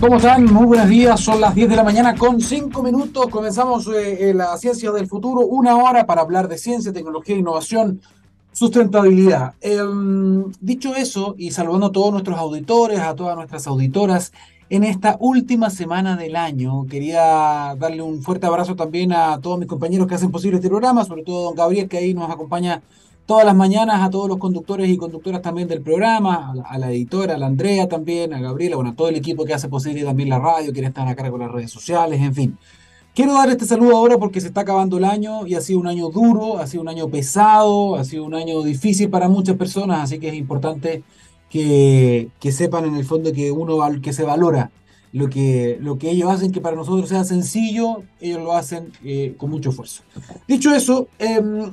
¿Cómo están? Muy buenos días, son las 10 de la mañana con 5 minutos. Comenzamos la Ciencia del Futuro, una hora para hablar de ciencia, tecnología, innovación, sustentabilidad. Dicho eso, y saludando a todos nuestros auditores, a todas nuestras auditoras, en esta última semana del año, quería darle un fuerte abrazo también a todos mis compañeros que hacen posible este programa, sobre todo a don Gabriel, que ahí nos acompaña todas las mañanas, a todos los conductores y conductoras también del programa, a la editora, a la Andrea también, a Gabriela, bueno, a todo el equipo que hace posible también la radio, quienes están a cargo de las redes sociales, en fin. Quiero dar este saludo ahora porque se está acabando el año y ha sido un año duro, ha sido un año pesado, ha sido un año difícil para muchas personas, así que es importante que sepan en el fondo que se valora lo que ellos hacen, que para nosotros sea sencillo, ellos lo hacen con mucho esfuerzo. Dicho eso,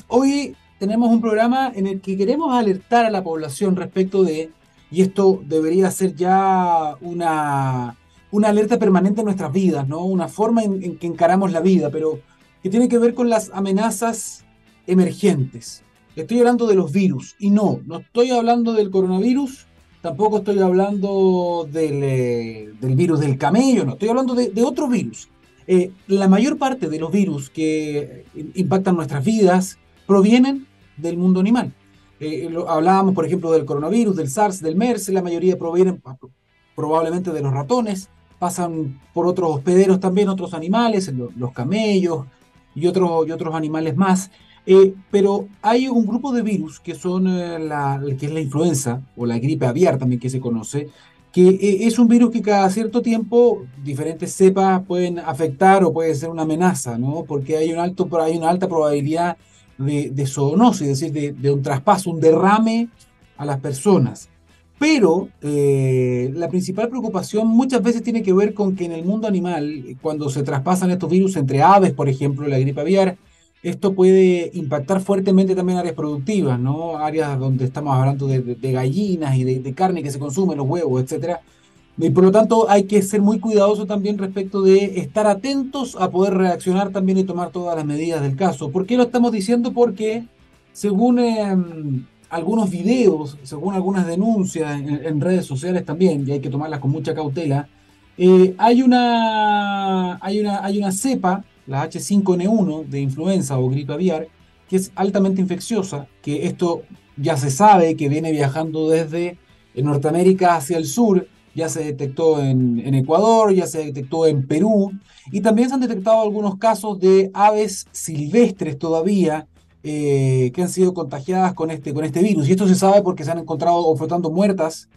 hoy tenemos un programa en el que queremos alertar a la población respecto de, y esto debería ser ya una alerta permanente en nuestras vidas, ¿no? Una forma en que encaramos la vida, pero que tiene que ver con las amenazas emergentes. Estoy hablando de los virus, y no estoy hablando del coronavirus, tampoco estoy hablando del virus del camello, no, estoy hablando de otros virus. La mayor parte de los virus que impactan nuestras vidas provienen del mundo animal. Hablábamos, por ejemplo, del coronavirus, del SARS, del MERS, la mayoría provienen probablemente de los ratones, pasan por otros hospederos también, otros animales, los camellos y otros animales más. Pero hay un grupo de virus que son que es la influenza o la gripe aviar también que se conoce, que es un virus que cada cierto tiempo diferentes cepas pueden afectar o puede ser una amenaza, ¿no? Porque hay una alta probabilidad de zoonosis, es decir, de un traspaso, un derrame a las personas. Pero la principal preocupación muchas veces tiene que ver con que en el mundo animal, cuando se traspasan estos virus entre aves, por ejemplo, la gripe aviar, esto puede impactar fuertemente también áreas productivas, ¿no? Áreas donde estamos hablando de gallinas y de carne que se consume, los huevos, etcétera. Y por lo tanto hay que ser muy cuidadosos también respecto de estar atentos a poder reaccionar también y tomar todas las medidas del caso. ¿Por qué lo estamos diciendo? Porque según algunos videos, según algunas denuncias en redes sociales también, y hay que tomarlas con mucha cautela, hay una cepa, la H5N1 de influenza o gripe aviar, que es altamente infecciosa, que esto ya se sabe que viene viajando desde Norteamérica hacia el sur. Ya se detectó en Ecuador, ya se detectó en Perú, y también se han detectado algunos casos de aves silvestres todavía que han sido contagiadas con este virus. Y esto se sabe porque se han encontrado o flotando muertas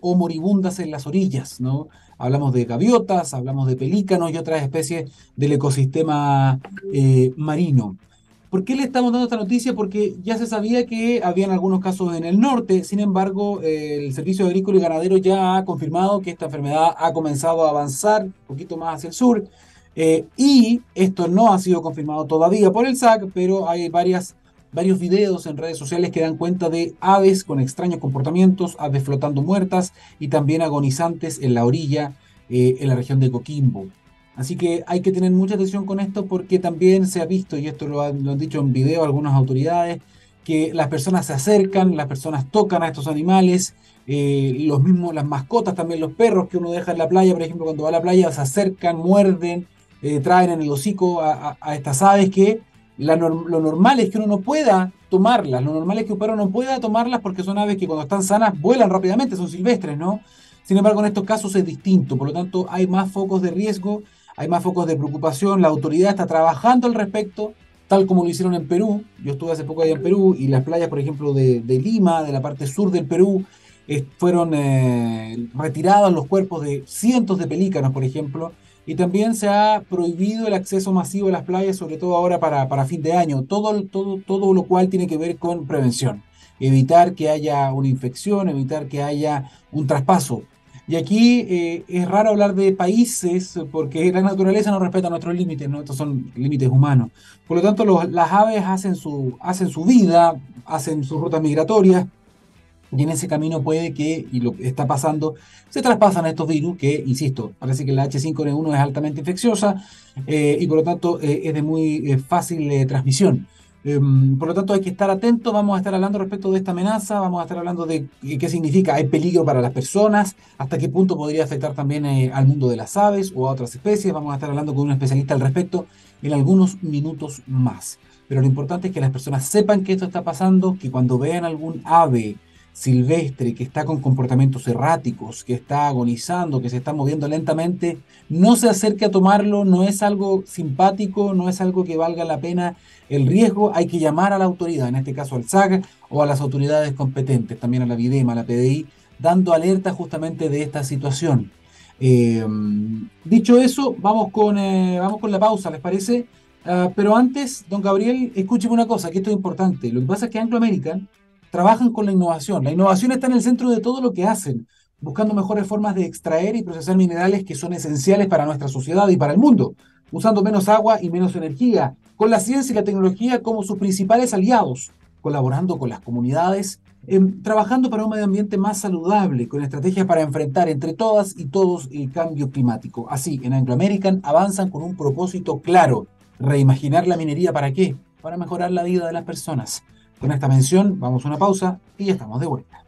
o moribundas en las orillas, ¿no? Hablamos de gaviotas, hablamos de pelícanos y otras especies del ecosistema marino. ¿Por qué le estamos dando esta noticia? Porque ya se sabía que habían algunos casos en el norte, sin embargo, el Servicio Agrícola y Ganadero ya ha confirmado que esta enfermedad ha comenzado a avanzar un poquito más hacia el sur, y esto no ha sido confirmado todavía por el SAG, pero hay varios videos en redes sociales que dan cuenta de aves con extraños comportamientos, aves flotando muertas y también agonizantes en la orilla, en la región de Coquimbo. Así que hay que tener mucha atención con esto porque también se ha visto, y esto lo han dicho en video algunas autoridades, que las personas se acercan, las personas tocan a estos animales, las mascotas también, los perros que uno deja en la playa, por ejemplo, cuando va a la playa se acercan, muerden, traen en el hocico a estas aves que lo normal es que uno no pueda tomarlas, lo normal es que un perro no pueda tomarlas porque son aves que cuando están sanas vuelan rápidamente, son silvestres, ¿no? Sin embargo, en estos casos es distinto, por lo tanto hay más focos de riesgo. Hay más focos de preocupación, la autoridad está trabajando al respecto, tal como lo hicieron en Perú. Yo estuve hace poco allá en Perú y las playas, por ejemplo, de Lima, de la parte sur del Perú, fueron retirados los cuerpos de cientos de pelícanos, por ejemplo, y también se ha prohibido el acceso masivo a las playas, sobre todo ahora para fin de año, todo lo cual tiene que ver con prevención, evitar que haya una infección, evitar que haya un traspaso. Y aquí es raro hablar de países porque la naturaleza no respeta nuestros límites, ¿no? Estos son límites humanos. Por lo tanto, las aves hacen su vida, hacen sus rutas migratorias, y en ese camino puede que, y lo está pasando, se traspasan estos virus que, insisto, parece que la H5N1 es altamente infecciosa y por lo tanto es de muy fácil transmisión. Por lo tanto, hay que estar atentos. Vamos a estar hablando respecto de esta amenaza, vamos a estar hablando de qué significa, hay peligro para las personas, hasta qué punto podría afectar también al mundo de las aves o a otras especies. Vamos a estar hablando con un especialista al respecto en algunos minutos más. Pero lo importante es que las personas sepan que esto está pasando, que cuando vean algún ave silvestre que está con comportamientos erráticos, que está agonizando, que se está moviendo lentamente, no se acerque a tomarlo, no es algo simpático, no es algo que valga la pena el riesgo. Hay que llamar a la autoridad, en este caso al SAG o a las autoridades competentes, también a la BIDEMA, a la PDI, dando alerta justamente de esta situación. Dicho eso, vamos con la pausa, ¿les parece? Pero antes, don Gabriel, escúcheme una cosa, que esto es importante. Lo que pasa es que Anglo American trabajan con la innovación. La innovación está en el centro de todo lo que hacen, buscando mejores formas de extraer y procesar minerales que son esenciales para nuestra sociedad y para el mundo, usando menos agua y menos energía, con la ciencia y la tecnología como sus principales aliados, colaborando con las comunidades, trabajando para un medio ambiente más saludable, con estrategias para enfrentar entre todas y todos el cambio climático. Así, en Anglo American avanzan con un propósito claro: reimaginar la minería. ¿Para qué? Para mejorar la vida de las personas. Con esta mención, vamos a una pausa y ya estamos de vuelta.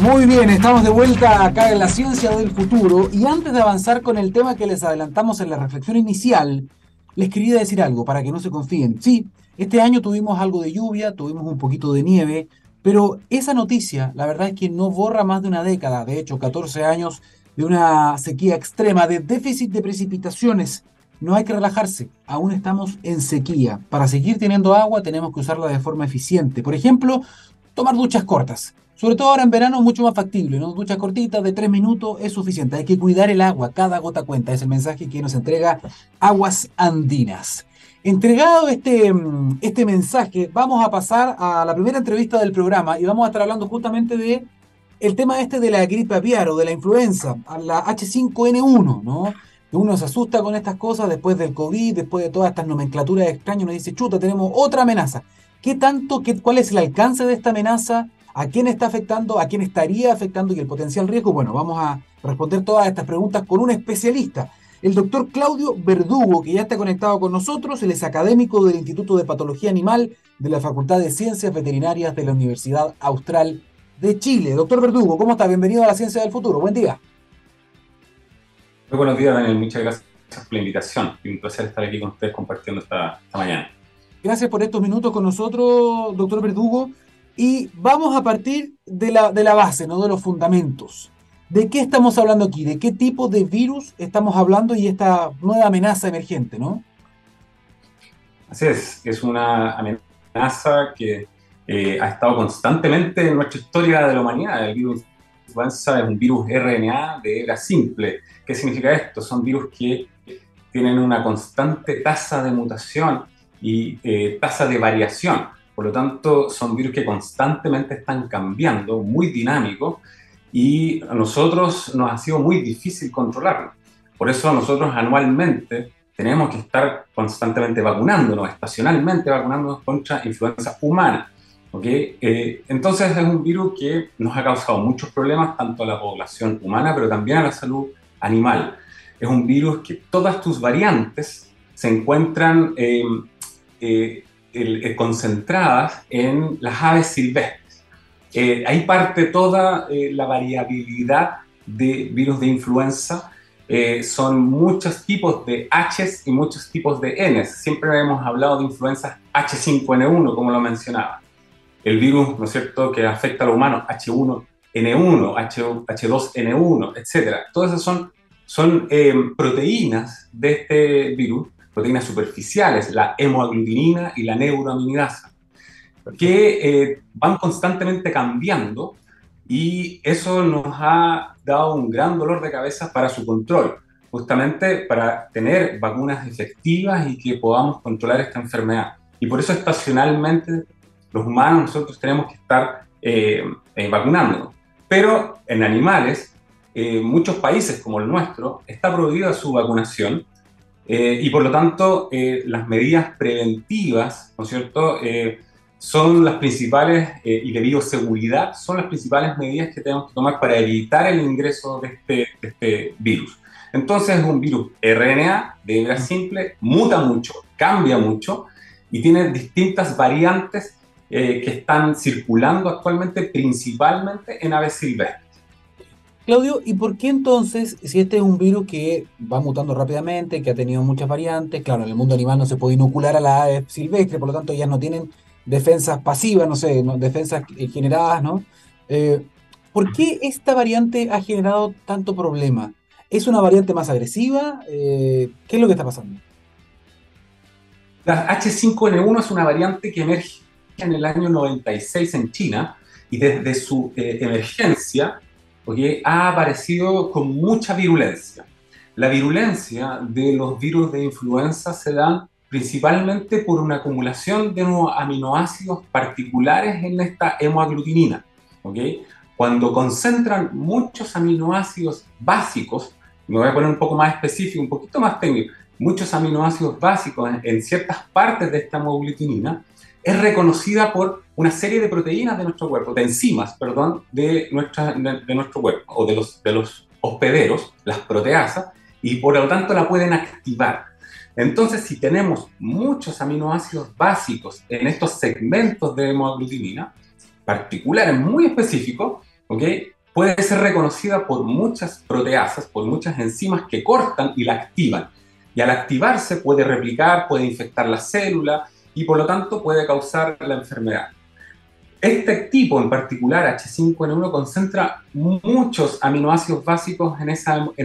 Muy bien, estamos de vuelta acá en La Ciencia del Futuro. Y antes de avanzar con el tema que les adelantamos en la reflexión inicial, les quería decir algo para que no se confíen. Sí, este año tuvimos algo de lluvia, tuvimos un poquito de nieve, pero esa noticia, la verdad es que no borra más de una década, de hecho 14 años, de una sequía extrema, de déficit de precipitaciones. No hay que relajarse, aún estamos en sequía. Para seguir teniendo agua tenemos que usarla de forma eficiente. Por ejemplo, tomar duchas cortas. Sobre todo ahora en verano es mucho más factible, ¿no? Duchas cortitas de 3 minutos es suficiente. Hay que cuidar el agua, cada gota cuenta. Es el mensaje que nos entrega Aguas Andinas. Entregado este mensaje, vamos a pasar a la primera entrevista del programa y vamos a estar hablando justamente de el tema de la gripe aviar o de la influenza, a la H5N1, ¿no? Uno se asusta con estas cosas después del COVID, después de todas estas nomenclaturas extrañas, uno dice, chuta, tenemos otra amenaza. ¿Cuál es el alcance de esta amenaza? ¿A quién está afectando? ¿A quién estaría afectando? ¿Y el potencial riesgo? Bueno, vamos a responder todas estas preguntas con un especialista, el doctor Claudio Verdugo, que ya está conectado con nosotros. Él es académico del Instituto de Patología Animal de la Facultad de Ciencias Veterinarias de la Universidad Austral de Chile. Doctor Verdugo, ¿cómo está? Bienvenido a La Ciencia del Futuro. Buen día. Muy buenos días, Daniel. Muchas gracias por la invitación. Un placer estar aquí con ustedes compartiendo esta mañana. Gracias por estos minutos con nosotros, doctor Verdugo. Y vamos a partir de la base, ¿no? De los fundamentos. ¿De qué estamos hablando aquí? ¿De qué tipo de virus estamos hablando y esta nueva amenaza emergente, no? Así es una amenaza que ha estado constantemente en nuestra historia de la humanidad. El virus influenza es un virus RNA de hebra simple. ¿Qué significa esto? Son virus que tienen una constante tasa de mutación y tasa de variación. Por lo tanto, son virus que constantemente están cambiando, muy dinámicos, y a nosotros nos ha sido muy difícil controlarlo. Por eso nosotros anualmente tenemos que estar constantemente vacunándonos, estacionalmente vacunándonos contra influenza humana. ¿Okay? Entonces es un virus que nos ha causado muchos problemas tanto a la población humana pero también a la salud animal. Es un virus que todas tus variantes se encuentran concentradas en las aves silvestres. Ahí parte toda la variabilidad de virus de influenza. Son muchos tipos de H's y muchos tipos de N's. Siempre hemos hablado de influenza H5N1, como lo mencionaba. El virus, ¿no es cierto?, que afecta a los humanos, H1N1, H2N1, etc. Todas esas son proteínas de este virus, proteínas superficiales, la hemoaglutinina y la neuraminidasa, que van constantemente cambiando y eso nos ha dado un gran dolor de cabeza para su control, justamente para tener vacunas efectivas y que podamos controlar esta enfermedad. Y por eso estacionalmente los humanos nosotros tenemos que estar vacunándonos. Pero en animales, muchos países como el nuestro, está prohibida su vacunación y por lo tanto las medidas preventivas, ¿no es cierto?, son las principales, y de bioseguridad, son las principales medidas que tenemos que tomar para evitar el ingreso de este virus. Entonces es un virus RNA de hebra simple, muta mucho, cambia mucho y tiene distintas variantes que están circulando actualmente principalmente en aves silvestres. Claudio, ¿y por qué entonces, si este es un virus que va mutando rápidamente, que ha tenido muchas variantes, claro, en el mundo animal no se puede inocular a las aves silvestres, por lo tanto ellas no tienen defensas pasivas, no sé, defensas generadas, ¿no? ¿Por qué esta variante ha generado tanto problema? ¿Es una variante más agresiva? ¿Qué es lo que está pasando? La H5N1 es una variante que emerge en el año 96 en China y desde su emergencia, okay, ha aparecido con mucha virulencia. La virulencia de los virus de influenza se dan principalmente por una acumulación de unos aminoácidos particulares en esta hemoaglutinina. ¿Okay? Cuando concentran muchos aminoácidos básicos, me voy a poner un poco más específico, un poquito más técnico, muchos aminoácidos básicos en ciertas partes de esta hemoaglutinina, es reconocida por una serie de proteínas de nuestro cuerpo, de enzimas, perdón, de nuestro cuerpo, o de los hospederos, las proteasas, y por lo tanto la pueden activar. Entonces, si tenemos muchos aminoácidos básicos en estos segmentos de hemoaglutinina, particulares, muy específicos, ¿okay?, puede ser reconocida por muchas proteasas, por muchas enzimas que cortan y la activan. Y al activarse puede replicar, puede infectar la célula, y por lo tanto puede causar la enfermedad. Este tipo en particular, H5N1, concentra muchos aminoácidos básicos en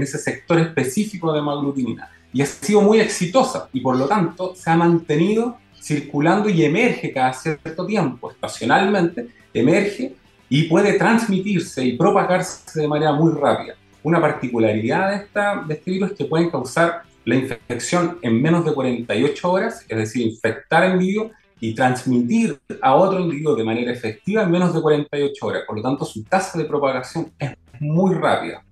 ese sector específico de hemoaglutinina y ha sido muy exitosa y por lo tanto se ha mantenido circulando y emerge cada cierto tiempo, estacionalmente, emerge y puede transmitirse y propagarse de manera muy rápida. Una particularidad de este virus es que pueden causar la infección en menos de 48 horas, es decir, infectar al individuo y transmitir a otro individuo de manera efectiva en menos de 48 horas. Por lo tanto, su tasa de propagación es muy rápida.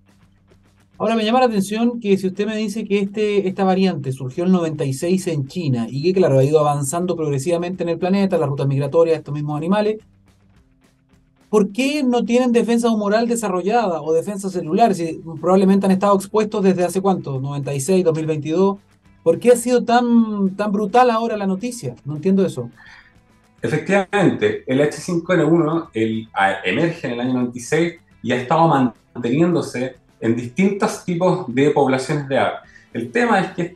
Ahora me llama la atención que si usted me dice que esta variante surgió en 96 en China y que, claro, ha ido avanzando progresivamente en el planeta, las rutas migratorias de estos mismos animales, ¿por qué no tienen defensa humoral desarrollada o defensa celular? Si probablemente han estado expuestos desde hace cuánto, 96, 2022. ¿Por qué ha sido tan brutal ahora la noticia? No entiendo eso. Efectivamente, el H5N1 emerge en el año 96 y ha estado manteniéndose en distintos tipos de poblaciones de aves. El tema es que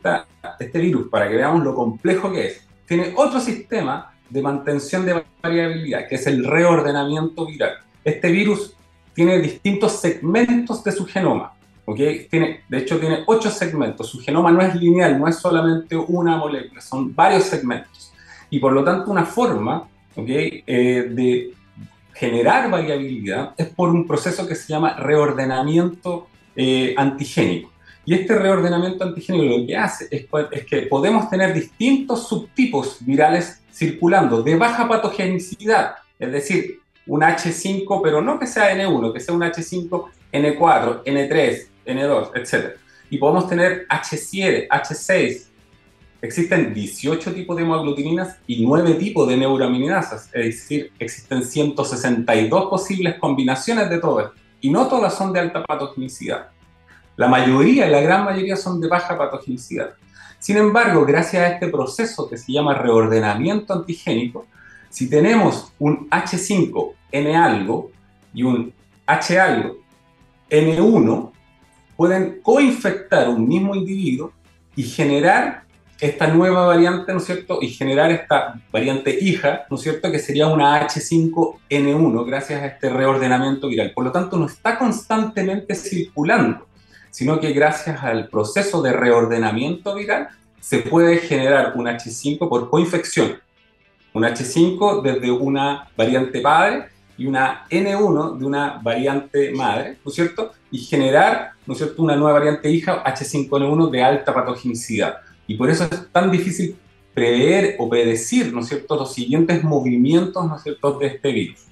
este virus, para que veamos lo complejo que es, tiene otro sistema de mantención de variabilidad, que es el reordenamiento viral. Este virus tiene distintos segmentos de su genoma, ¿okay? De hecho tiene 8 segmentos, su genoma no es lineal, no es solamente una molécula, son varios segmentos. Y por lo tanto una forma, ¿okay?, de generar variabilidad es por un proceso que se llama reordenamiento antigénico. Y este reordenamiento antigénico lo que hace es que podemos tener distintos subtipos virales circulando de baja patogenicidad, es decir, un H5, pero no que sea N1, que sea un H5, N4, N3, N2, etc. Y podemos tener H7, H6. Existen 18 tipos de hemoaglutininas y 9 tipos de neuraminidasas, es decir, existen 162 posibles combinaciones de todas, y no todas son de alta patogenicidad. La mayoría, la gran mayoría, son de baja patogenicidad. Sin embargo, gracias a este proceso que se llama reordenamiento antigénico, si tenemos un H5 N algo y un H algo N1, pueden coinfectar un mismo individuo y generar esta nueva variante, ¿no es cierto? Y generar esta variante hija, ¿no es cierto?, que sería una H5N1 gracias a este reordenamiento viral. Por lo tanto, no está constantemente circulando, sino que gracias al proceso de reordenamiento viral se puede generar un H5 por coinfección, un H5 desde una variante padre y una N1 de una variante madre, ¿no es cierto?, y generar, ¿no es cierto?, una nueva variante hija H5N1 de alta patogenicidad. Y por eso es tan difícil prever o predecir, ¿no es cierto?, los siguientes movimientos, ¿no es cierto?, de este virus.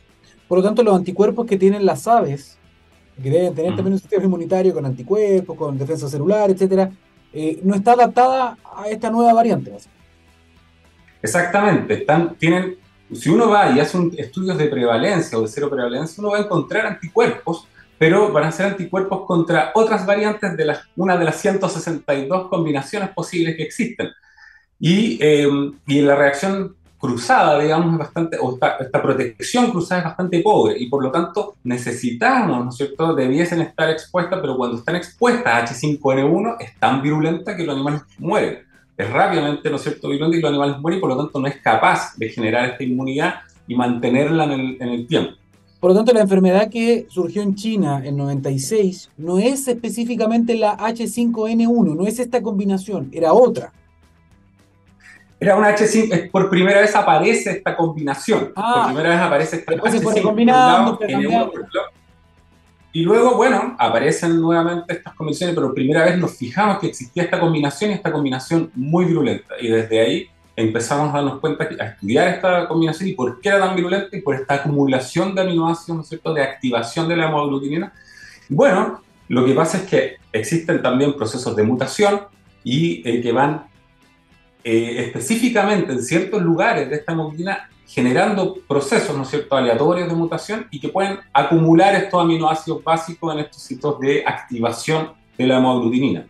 Por lo tanto, los anticuerpos que tienen las aves, que deben tener también un sistema inmunitario con anticuerpos, con defensa celular, etcétera, no está adaptada a esta nueva variante. Exactamente. Si uno va y hace estudios de prevalencia o de cero prevalencia, uno va a encontrar anticuerpos pero van a ser anticuerpos contra otras variantes de una de las 162 combinaciones posibles que existen. Y la reacción cruzada, digamos, es bastante, o esta protección cruzada es bastante pobre, y por lo tanto necesitamos, ¿no es cierto?, debiesen estar expuestas, pero cuando están expuestas a H5N1 es tan virulenta que los animales mueren. Es rápidamente, ¿no es cierto?, virulenta y los animales mueren, y por lo tanto no es capaz de generar esta inmunidad y mantenerla en el tiempo. Por lo tanto, la enfermedad que surgió en China en 96 no es específicamente la H5N1, no es esta combinación, era otra. Era una H5, por primera vez aparece esta combinación. Por primera vez aparece esta H5N1 por lado. Y luego, bueno, aparecen nuevamente estas combinaciones, pero por primera vez nos fijamos que existía esta combinación, y esta combinación muy virulenta. Y desde ahí empezamos a darnos cuenta, a estudiar esta combinación y por qué era tan virulenta, y por esta acumulación de aminoácidos, ¿no es cierto?, de activación de la hemaglutinina. Bueno, lo que pasa es que existen también procesos de mutación y que van específicamente en ciertos lugares de esta hemaglutinina generando procesos, ¿no es cierto?, aleatorios de mutación, y que pueden acumular estos aminoácidos básicos en estos sitios de activación de la hemaglutinina.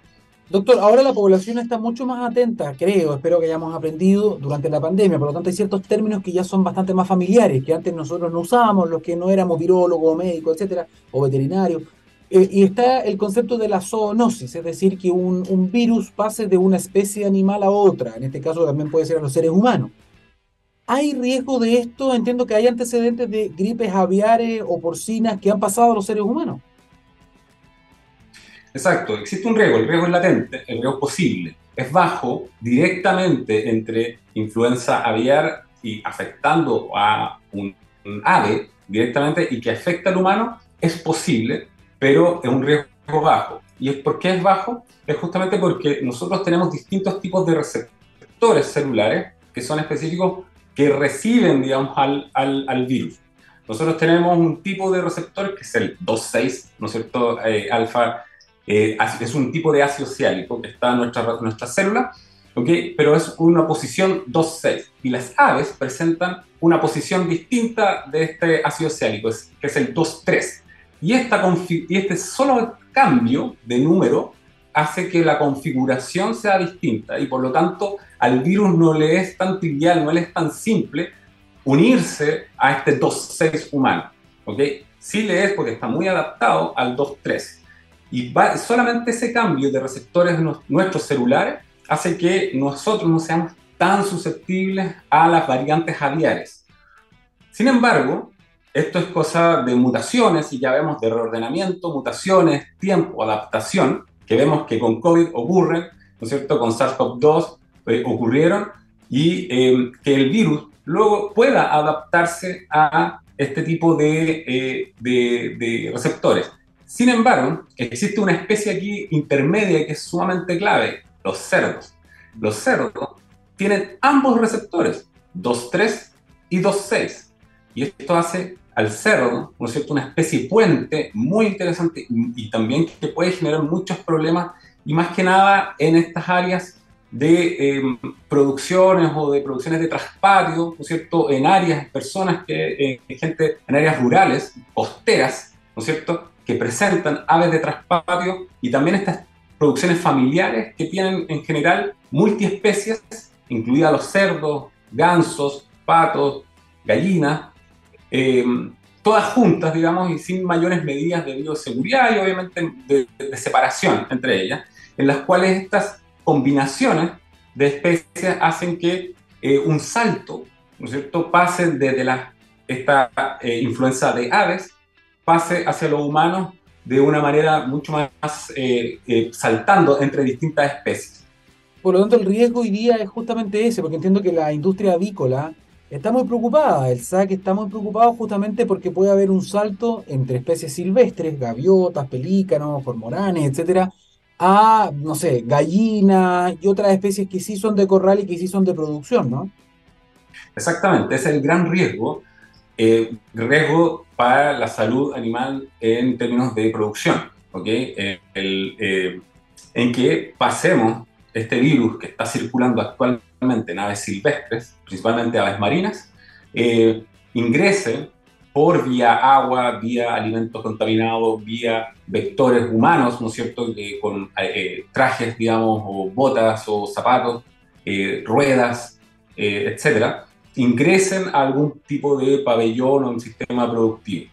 Doctor, ahora la población está mucho más atenta, creo, espero que hayamos aprendido durante la pandemia, por lo tanto hay ciertos términos que ya son bastante más familiares, que antes nosotros no usábamos, los que no éramos virólogos o médicos, etcétera, o veterinarios, y está el concepto de la zoonosis, es decir, que un virus pase de una especie animal a otra, en este caso también puede ser a los seres humanos. ¿Hay riesgo de esto? Entiendo que hay antecedentes de gripes aviares o porcinas que han pasado a los seres humanos. Exacto, existe un riesgo, el riesgo es latente, el riesgo es posible, es bajo directamente entre influenza aviar y afectando a un ave directamente y que afecta al humano, es posible, pero es un riesgo bajo. ¿Y por qué es bajo? Es justamente porque nosotros tenemos distintos tipos de receptores celulares que son específicos que reciben, digamos, al virus. Nosotros tenemos un tipo de receptor que es el 2,6, ¿no es cierto?, alfa. Es un tipo de ácido siálico que está en nuestra célula, ¿okay? Pero es una posición 2,6. Y las aves presentan una posición distinta de este ácido siálico, que es el 2,3. Y este solo cambio de número hace que la configuración sea distinta. Y por lo tanto, al virus no le es tan trivial, no le es tan simple unirse a este 2,6 humano, ¿okay? Sí le es porque está muy adaptado al 2,3. Y solamente ese cambio de receptores de nuestros celulares hace que nosotros no seamos tan susceptibles a las variantes aviares. Sin embargo, esto es cosa de mutaciones, y ya vemos de reordenamiento, mutaciones, tiempo, adaptación, que vemos que con COVID ocurren, ¿no es cierto?, con SARS-CoV-2 ocurrieron, y que el virus luego pueda adaptarse a este tipo de receptores. Sin embargo, existe una especie aquí intermedia que es sumamente clave, los cerdos. Los cerdos tienen ambos receptores, 2,3 y 2,6. Y esto hace al cerdo, ¿no es cierto?, una especie puente muy interesante y también que puede generar muchos problemas, y más que nada en estas áreas de producciones o de producciones de traspatio, ¿no es cierto?, en áreas, personas, gente en áreas rurales, costeras, ¿no es cierto?, que presentan aves de traspatio, y también estas producciones familiares que tienen en general multiespecies, incluidas los cerdos, gansos, patos, gallinas, todas juntas, digamos, y sin mayores medidas de bioseguridad y obviamente de separación entre ellas, en las cuales estas combinaciones de especies hacen que un salto, ¿no es cierto?, pase desde esta influenza de aves, pase hacia los humanos de una manera mucho más saltando entre distintas especies. Por lo tanto, el riesgo hoy día es justamente ese, porque entiendo que la industria avícola está muy preocupada, el SAG está muy preocupado justamente porque puede haber un salto entre especies silvestres, gaviotas, pelícanos, cormoranes, etcétera, a, no sé, gallinas y otras especies que sí son de corral y que sí son de producción, ¿no? Exactamente, ese es el gran riesgo. Riesgo para la salud animal en términos de producción, ¿ok? En que pasemos este virus que está circulando actualmente en aves silvestres, principalmente aves marinas, ingrese por vía agua, vía alimentos contaminados, vía vectores humanos, ¿no es cierto?, con trajes, digamos, o botas o zapatos, ruedas, etcétera, ingresen a algún tipo de pabellón o un sistema productivo.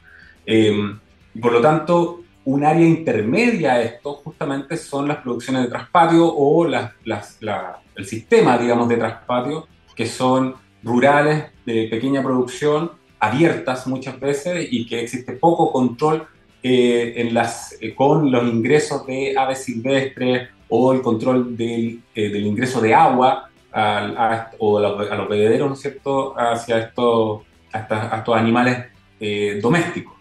Por lo tanto, un área intermedia a esto justamente son las producciones de traspatio o el sistema, digamos, de traspatio, que son rurales, de pequeña producción, abiertas muchas veces y que existe poco control con los ingresos de aves silvestres o el control del ingreso de agua a los bebederos, ¿no es cierto?, hacia estos animales domésticos.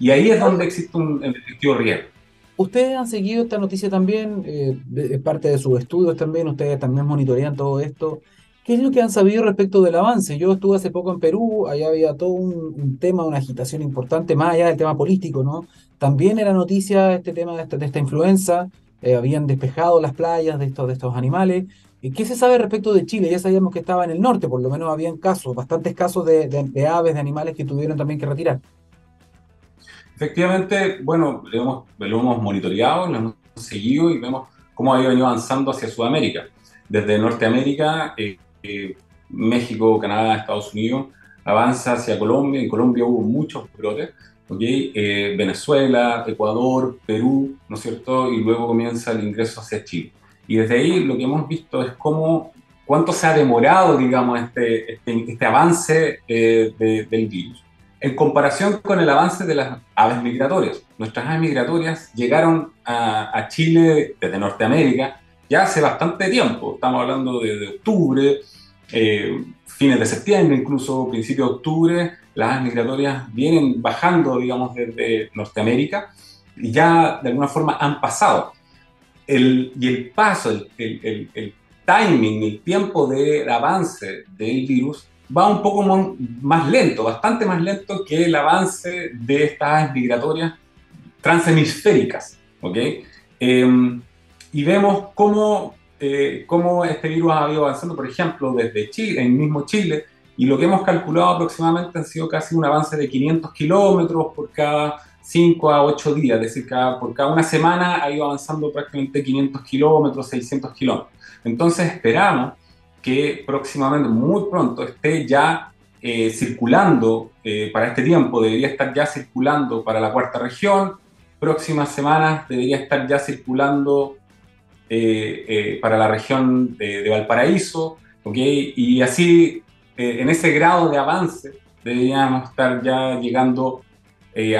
Y ahí es donde existe un efectivo riesgo. Ustedes han seguido esta noticia también, es parte de sus estudios también, ustedes también monitorean todo esto. ¿Qué es lo que han sabido respecto del avance? Yo estuve hace poco en Perú, allá había todo un tema, una agitación importante, más allá del tema político, ¿no? También era noticia este tema de esta influenza, habían despejado las playas de estos animales. ¿Qué se sabe respecto de Chile? Ya sabíamos que estaba en el norte, por lo menos habían casos, bastantes casos de aves, de animales que tuvieron también que retirar. Efectivamente, bueno, lo hemos monitoreado, lo hemos seguido y vemos cómo ha venido avanzando hacia Sudamérica. Desde Norteamérica, México, Canadá, Estados Unidos, avanza hacia Colombia. En Colombia hubo muchos brotes, ¿okay? Venezuela, Ecuador, Perú, ¿no es cierto? Y luego comienza el ingreso hacia Chile. Y desde ahí lo que hemos visto es cuánto se ha demorado, digamos, este avance del virus. En comparación con el avance de las aves migratorias. Nuestras aves migratorias llegaron a Chile desde Norteamérica ya hace bastante tiempo. Estamos hablando de octubre, fines de septiembre, incluso principio de octubre. Las aves migratorias vienen bajando, digamos, desde Norteamérica y ya de alguna forma han pasado. El timing, el tiempo de avance del virus va un poco más lento, bastante más lento que el avance de estas aves migratorias transhemisféricas, ¿ok? Y vemos cómo este virus ha ido avanzando, por ejemplo, desde Chile, en mismo Chile, y lo que hemos calculado aproximadamente han sido casi un avance de 500 kilómetros por cada 5 a 8 días, es decir, por cada una semana ha ido avanzando prácticamente 500 kilómetros, 600 kilómetros. Entonces esperamos que próximamente, muy pronto, esté ya circulando, para este tiempo debería estar ya circulando para la cuarta región, próximas semanas debería estar ya circulando para la región de Valparaíso, ¿okay? Y así, en ese grado de avance, deberíamos estar ya llegando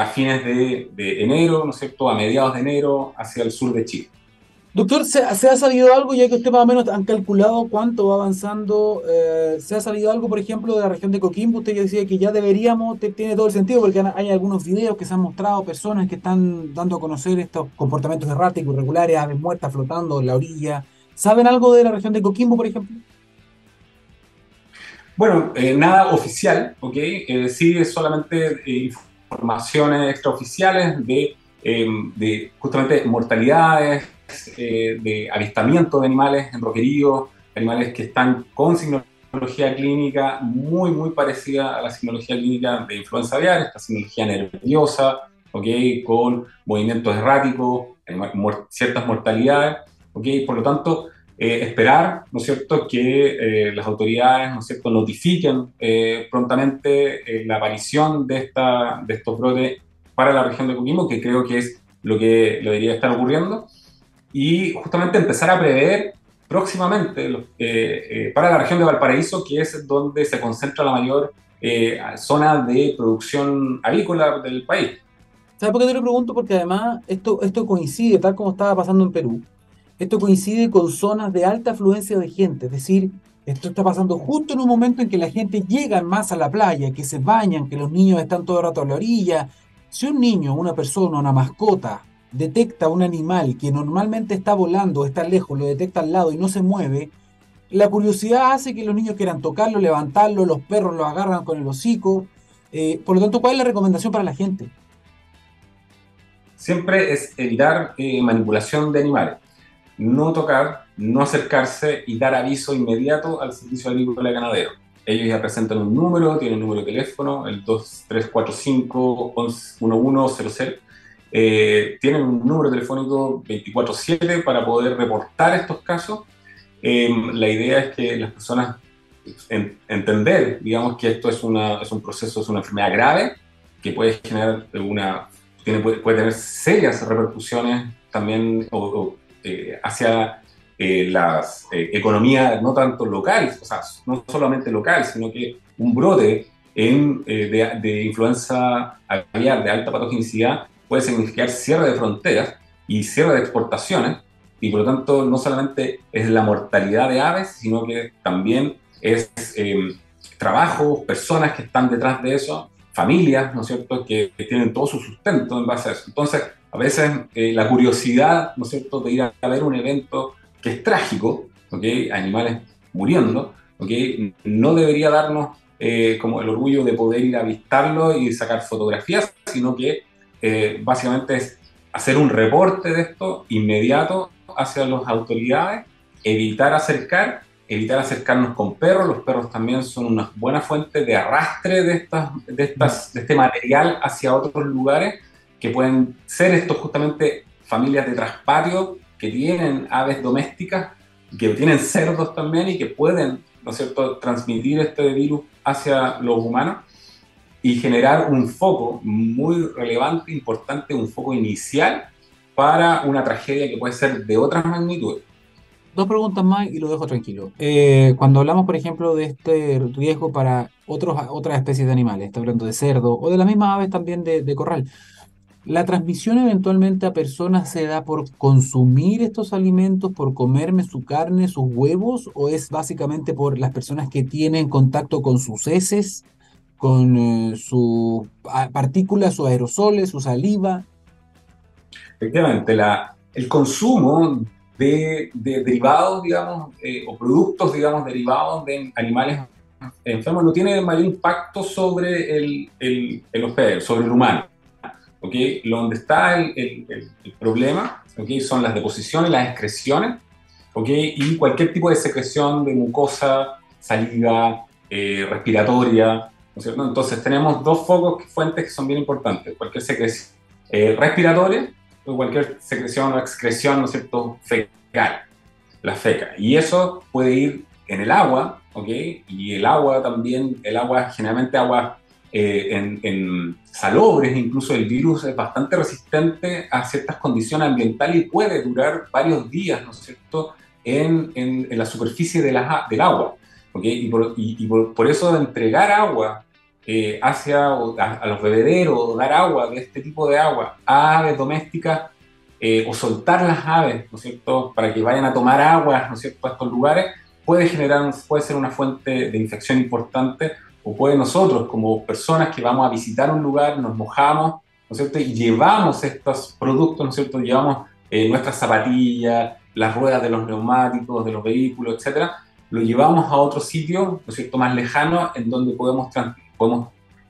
a fines de enero, ¿no es cierto?, a mediados de enero, hacia el sur de Chile. Doctor, ¿se ha sabido algo, ya que usted más o menos han calculado cuánto va avanzando? ¿Se ha sabido algo, por ejemplo, de la región de Coquimbo? Usted ya decía que ya deberíamos, tiene todo el sentido, porque hay algunos videos que se han mostrado, personas que están dando a conocer estos comportamientos erráticos, irregulares, aves muertas flotando en la orilla. ¿Saben algo de la región de Coquimbo, por ejemplo? Bueno, nada oficial, ¿ok? Sí, es solamente informaciones extraoficiales de justamente mortalidades, de avistamiento de animales en roqueríos, animales que están con signología clínica muy, muy parecida a la signología clínica de influenza aviar, esta signología nerviosa, ¿okay? Con movimientos erráticos, ciertas mortalidades, ¿okay? Por lo tanto, esperar, ¿no es cierto?, que las autoridades, ¿no es cierto?, notifiquen prontamente la aparición de estos brotes para la región de Coquimbo, que creo que es lo que debería estar ocurriendo, y justamente empezar a prever próximamente para la región de Valparaíso, que es donde se concentra la mayor zona de producción avícola del país. ¿Sabes por qué te lo pregunto? Porque además esto coincide, tal como estaba pasando en Perú, esto coincide con zonas de alta afluencia de gente, es decir, esto está pasando justo en un momento en que la gente llega más a la playa, que se bañan, que los niños están todo el rato a la orilla. Si un niño, una persona, una mascota detecta un animal que normalmente está volando, está lejos, lo detecta al lado y no se mueve, la curiosidad hace que los niños quieran tocarlo, levantarlo, los perros lo agarran con el hocico. Por lo tanto, ¿cuál es la recomendación para la gente? Siempre es evitar manipulación de animales. No tocar, no acercarse y dar aviso inmediato al Servicio Agrícola y Ganadero. Ellos ya presentan un número, tienen un número de teléfono, el 2345-1100. Tienen un número telefónico 24/7 para poder reportar estos casos. La idea es que las personas entender, digamos, que esto es una enfermedad grave que puede generar puede tener serias repercusiones también hacia las economías no tanto locales, o sea, no solamente locales, sino que un brote de influenza aviar de alta patogenicidad puede significar cierre de fronteras y cierre de exportaciones, y por lo tanto no solamente es la mortalidad de aves, sino que también es trabajo, personas que están detrás de eso, familias, ¿no es cierto?, que tienen todo su sustento en base a eso. Entonces, a veces la curiosidad, ¿no es cierto?, de ir a ver un evento que es trágico, ¿okay?, animales muriendo, ¿okay?, no debería darnos como el orgullo de poder ir a visitarlo y sacar fotografías, sino que básicamente es hacer un reporte de esto inmediato hacia las autoridades, evitar acercarnos con perros. Los perros también son una buena fuente de arrastre de este material hacia otros lugares, que pueden ser estos justamente familias de traspatio que tienen aves domésticas, que tienen cerdos también y que pueden, ¿no es cierto?, transmitir este virus hacia los humanos y generar un foco muy relevante, importante, un foco inicial para una tragedia que puede ser de otras magnitudes. Dos preguntas más y lo dejo tranquilo. Cuando hablamos, por ejemplo, de este riesgo para otras especies de animales, está hablando de cerdo o de las mismas aves también de corral, ¿la transmisión eventualmente a personas se da por consumir estos alimentos, por comerme su carne, sus huevos, o es básicamente por las personas que tienen contacto con sus heces, con sus partículas, sus aerosoles, su saliva? Efectivamente, el consumo de derivados, digamos, o productos, digamos, derivados de animales enfermos no tiene mayor impacto sobre el hospedero, sobre el humano, ¿ok? Donde está el problema, ¿ok?, son las deposiciones, las excreciones, ¿ok?, y cualquier tipo de secreción de mucosa, saliva, respiratoria, ¿no es cierto? Entonces tenemos dos fuentes que son bien importantes: cualquier secreción respiratoria o cualquier secreción o excreción, ¿no es cierto?, fecal, la feca. Y eso puede ir en el agua, ¿ok? Y el agua también, generalmente agua en salobres, incluso el virus es bastante resistente a ciertas condiciones ambientales y puede durar varios días, ¿no es cierto?, en la superficie del agua. ¿Okay? Y por eso entregar agua a los bebederos, dar agua de este tipo de agua a aves domésticas, o soltar las aves, ¿no es cierto?, para que vayan a tomar agua, ¿no es cierto?, a estos lugares, puede ser una fuente de infección importante, o puede nosotros, como personas que vamos a visitar un lugar, nos mojamos, ¿no es cierto?, y llevamos estos productos, ¿no es cierto?, llevamos nuestras zapatillas, las ruedas de los neumáticos, de los vehículos, etcétera, lo llevamos a otro sitio, ¿no es cierto?, más lejano, en donde podemos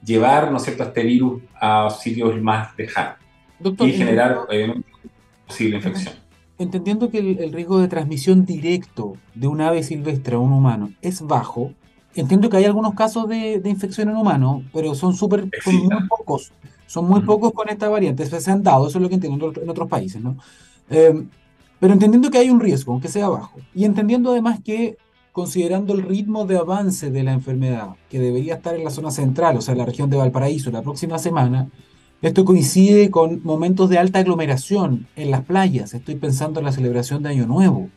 llevar, ¿no es cierto?, este virus a sitios más lejanos, doctor, y generar posible infección. Entendiendo que el riesgo de transmisión directo de un ave silvestre a un humano es bajo, entiendo que hay algunos casos de infección en humanos, pero son muy pocos con esta variante, se han dado, eso es lo que entiendo en otros países, ¿no? Pero entendiendo que hay un riesgo, aunque sea bajo, y entendiendo además que, considerando el ritmo de avance de la enfermedad, que debería estar en la zona central, o sea, en la región de Valparaíso, la próxima semana, esto coincide con momentos de alta aglomeración en las playas. Estoy pensando en la celebración de Año Nuevo.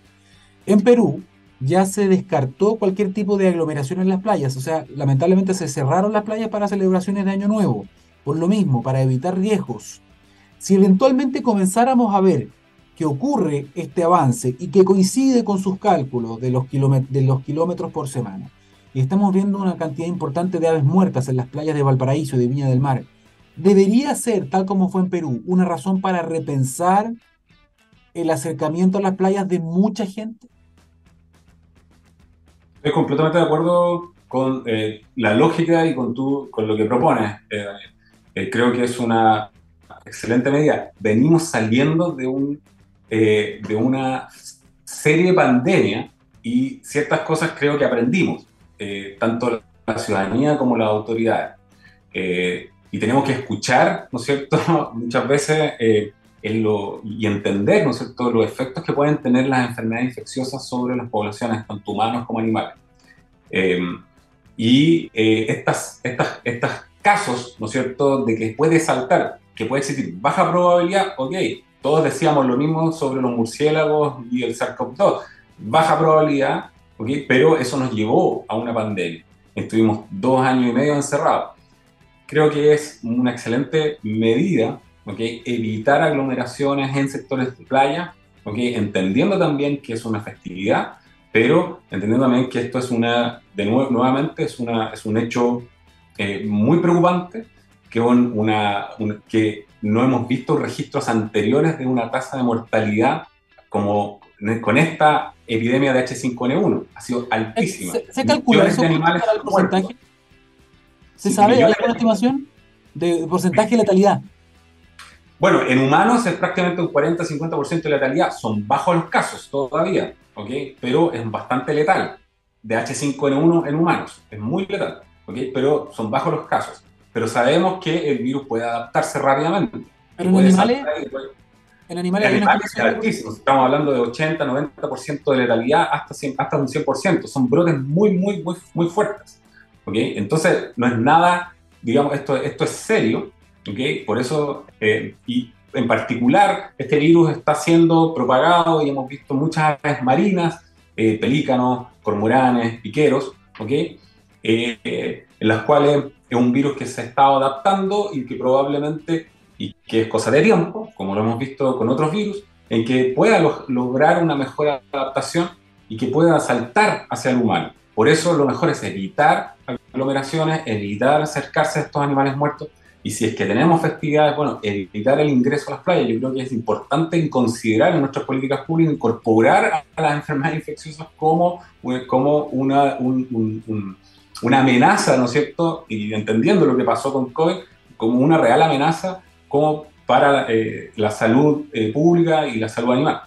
En Perú ya se descartó cualquier tipo de aglomeración en las playas, o sea, lamentablemente se cerraron las playas para celebraciones de Año Nuevo, por lo mismo, para evitar riesgos. Si eventualmente comenzáramos a ver que ocurre este avance y que coincide con sus cálculos de los kilómetros por semana, y estamos viendo una cantidad importante de aves muertas en las playas de Valparaíso y de Viña del Mar, ¿debería ser, tal como fue en Perú, una razón para repensar el acercamiento a las playas de mucha gente? Estoy completamente de acuerdo con la lógica y con lo que propones, Daniel. Creo que es una excelente medida. Venimos saliendo de una serie de pandemia, y ciertas cosas creo que aprendimos, tanto la ciudadanía como las autoridades. Y tenemos que escuchar, ¿no es cierto?, muchas veces y entender, ¿no es cierto?, los efectos que pueden tener las enfermedades infecciosas sobre las poblaciones, tanto humanos como animales. Estos casos, ¿no es cierto?, de que puede saltar, que puede existir baja probabilidad, ok, todos decíamos lo mismo sobre los murciélagos y el SARS-CoV-2, baja probabilidad, ok, pero eso nos llevó a una pandemia. Estuvimos 2 años y medio encerrados. Creo que es una excelente medida, ¿ok?, evitar aglomeraciones en sectores de playa, ¿ok?, entendiendo también que es una festividad, pero entendiendo también que esto es un hecho muy preocupante, que, que no hemos visto registros anteriores de una tasa de mortalidad como con esta epidemia de H5N1. Ha sido altísima. ¿Se calcula eso para el porcentaje? ¿Se sabe? ¿Hay alguna estimación de porcentaje de letalidad? Bueno, en humanos es prácticamente un 40-50% de letalidad. Son bajos los casos todavía, ¿ok? Pero es bastante letal. De H5N1 en humanos es muy letal, ¿ok? Pero son bajos los casos. Pero sabemos que el virus puede adaptarse rápidamente. Pero en animales, es altísimo. Estamos hablando de 80-90% de letalidad hasta un 100%. Son brotes muy fuertes, ¿ok? Entonces, no es nada, digamos, esto es serio. Okay. Por eso, y en particular, este virus está siendo propagado y hemos visto muchas aves marinas, pelícanos, cormoranes, piqueros, okay, en las cuales es un virus que se ha estado adaptando y que probablemente, y que es cosa de tiempo, como lo hemos visto con otros virus, en que pueda lograr una mejor adaptación y que pueda saltar hacia el humano. Por eso lo mejor es evitar aglomeraciones, evitar acercarse a estos animales muertos. Y si es que tenemos festividades, bueno, evitar el ingreso a las playas. Yo creo que es importante considerar en nuestras políticas públicas, incorporar a las enfermedades infecciosas como una amenaza, ¿no es cierto? Y entendiendo lo que pasó con COVID, como una real amenaza como para la salud pública y la salud animal.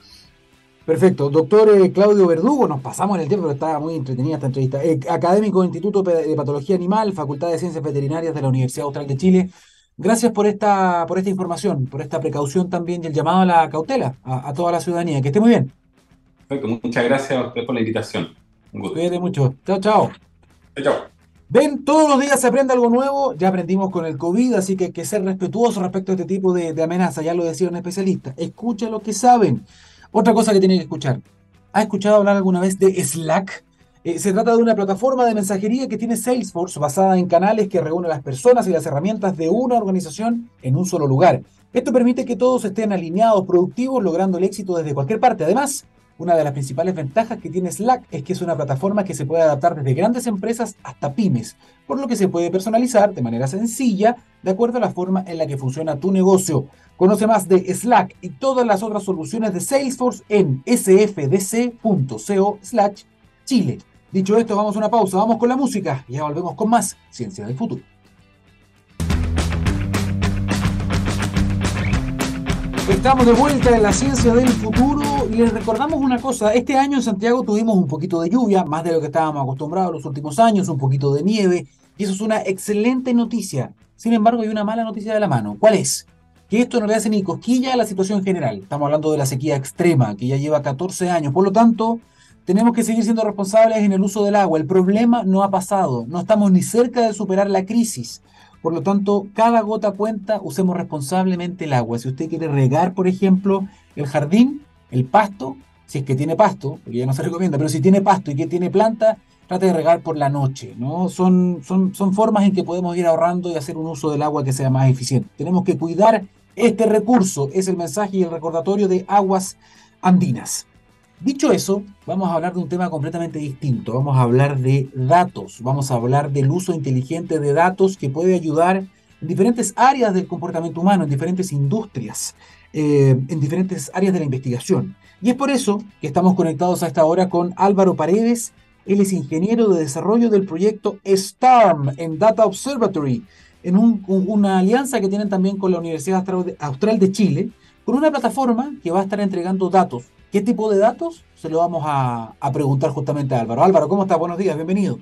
Perfecto. Doctor Claudio Verdugo, nos pasamos en el tiempo, pero está muy entretenida esta entrevista. Académico del Instituto de Patología Animal, Facultad de Ciencias Veterinarias de la Universidad Austral de Chile. Gracias por esta información, por esta precaución también y el llamado a la cautela a toda la ciudadanía. Que esté muy bien. Perfecto. Muchas gracias a usted por la invitación. Un gusto. Cuídate mucho. Chao, chao. Chao. Ven, todos los días se aprende algo nuevo. Ya aprendimos con el COVID, así que hay que ser respetuosos respecto a este tipo de amenazas. Ya lo decía un especialista. Escucha lo que saben. Otra cosa que tienen que escuchar. ¿Ha escuchado hablar alguna vez de Slack? Se trata de una plataforma de mensajería que tiene Salesforce, basada en canales que reúne a las personas y las herramientas de una organización en un solo lugar. Esto permite que todos estén alineados, productivos, logrando el éxito desde cualquier parte. Además, una de las principales ventajas que tiene Slack es que es una plataforma que se puede adaptar desde grandes empresas hasta pymes, por lo que se puede personalizar de manera sencilla de acuerdo a la forma en la que funciona tu negocio. Conoce más de Slack y todas las otras soluciones de Salesforce en sfdc.co/Chile. Dicho esto, vamos a una pausa, vamos con la música y ya volvemos con más Ciencia del Futuro. Estamos de vuelta en la Ciencia del Futuro y les recordamos una cosa. Este año en Santiago tuvimos un poquito de lluvia, más de lo que estábamos acostumbrados los últimos años, un poquito de nieve, y eso es una excelente noticia. Sin embargo, hay una mala noticia de la mano. ¿Cuál es? Que esto no le hace ni cosquilla a la situación general. Estamos hablando de la sequía extrema, que ya lleva 14 años. Por lo tanto, tenemos que seguir siendo responsables en el uso del agua. El problema no ha pasado. No estamos ni cerca de superar la crisis. Por lo tanto, cada gota cuenta, usemos responsablemente el agua. Si usted quiere regar, por ejemplo, el jardín, el pasto, si es que tiene pasto, porque ya no se recomienda, pero si tiene pasto y que tiene planta, trate de regar por la noche, ¿no? Son formas en que podemos ir ahorrando y hacer un uso del agua que sea más eficiente. Tenemos que cuidar este recurso, es el mensaje y el recordatorio de Aguas Andinas. Dicho eso, vamos a hablar de un tema completamente distinto. Vamos a hablar de datos, vamos a hablar del uso inteligente de datos que puede ayudar en diferentes áreas del comportamiento humano, en diferentes industrias, en diferentes áreas de la investigación. Y es por eso que estamos conectados a esta hora con Álvaro Paredes. Él es ingeniero de desarrollo del proyecto STARM en Data Observatory, en una alianza que tienen también con la Universidad Austral de Chile, con una plataforma que va a estar entregando datos. ¿Qué tipo de datos? Se lo vamos a preguntar justamente a Álvaro. Álvaro, ¿cómo estás? Buenos días, bienvenido.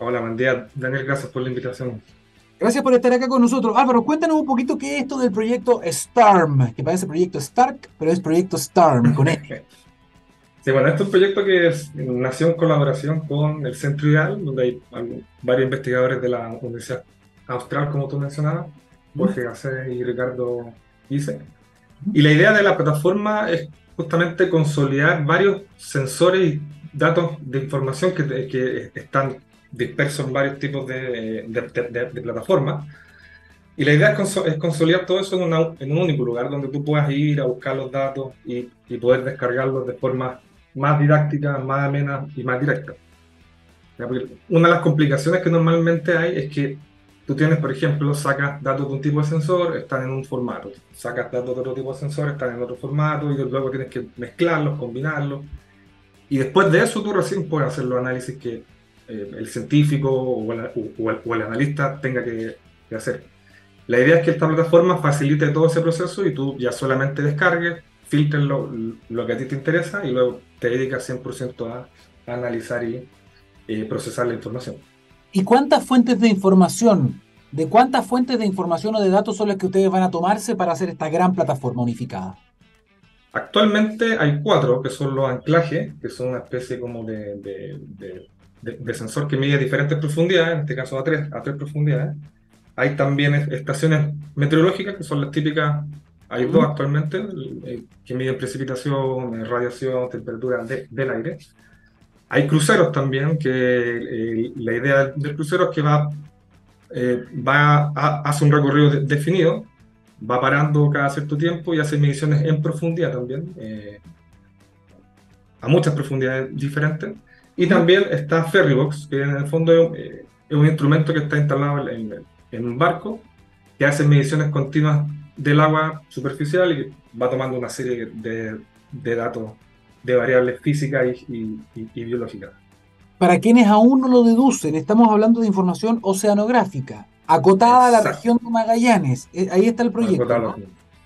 Hola, buen día. Daniel, gracias por la invitación. Gracias por estar acá con nosotros. Álvaro, cuéntanos un poquito qué es esto del proyecto STARM, que parece proyecto Stark, pero es proyecto STARM con N. Sí, bueno, este es un proyecto que nació en colaboración con el Centro IAL, donde hay varios investigadores de la Universidad Austral, como tú mencionabas, Jorge Garcés y Ricardo Gise. Y la idea de la plataforma es justamente consolidar varios sensores y datos de información que están dispersos en varios tipos de plataformas. Y la idea es consolidar todo eso en un único lugar donde tú puedas ir a buscar los datos y poder descargarlos de forma más didáctica, más amena y más directa. Una de las complicaciones que normalmente hay es que tú tienes, por ejemplo, sacas datos de un tipo de sensor, están en un formato, sacas datos de otro tipo de sensor, están en otro formato, y luego tienes que mezclarlos, combinarlos, y después de eso tú recién puedes hacer los análisis que el científico o el analista tenga que hacer. La idea es que esta plataforma facilite todo ese proceso y tú ya solamente descargues, filtres lo que a ti te interesa y luego te dedicas 100% a analizar y procesar la información. ¿Y cuántas fuentes de información, o de datos son las que ustedes van a tomarse para hacer esta gran plataforma unificada? Actualmente hay 4, que son los anclajes, que son una especie como de sensor que mide diferentes profundidades, en este caso a tres profundidades. Hay también estaciones meteorológicas, que son las típicas, hay 2 actualmente, que miden precipitación, radiación, temperatura del aire. Hay cruceros también, que la idea del crucero es que hace un recorrido definido, va parando cada cierto tiempo y hace mediciones en profundidad también, a muchas profundidades diferentes. Y también está Ferrybox, que en el fondo es un instrumento que está instalado en un barco, que hace mediciones continuas del agua superficial y va tomando una serie de datos de variables físicas y biológicas. Para quienes aún no lo deducen, estamos hablando de información oceanográfica, acotada a la región de Magallanes. Ahí está el proyecto, ¿no?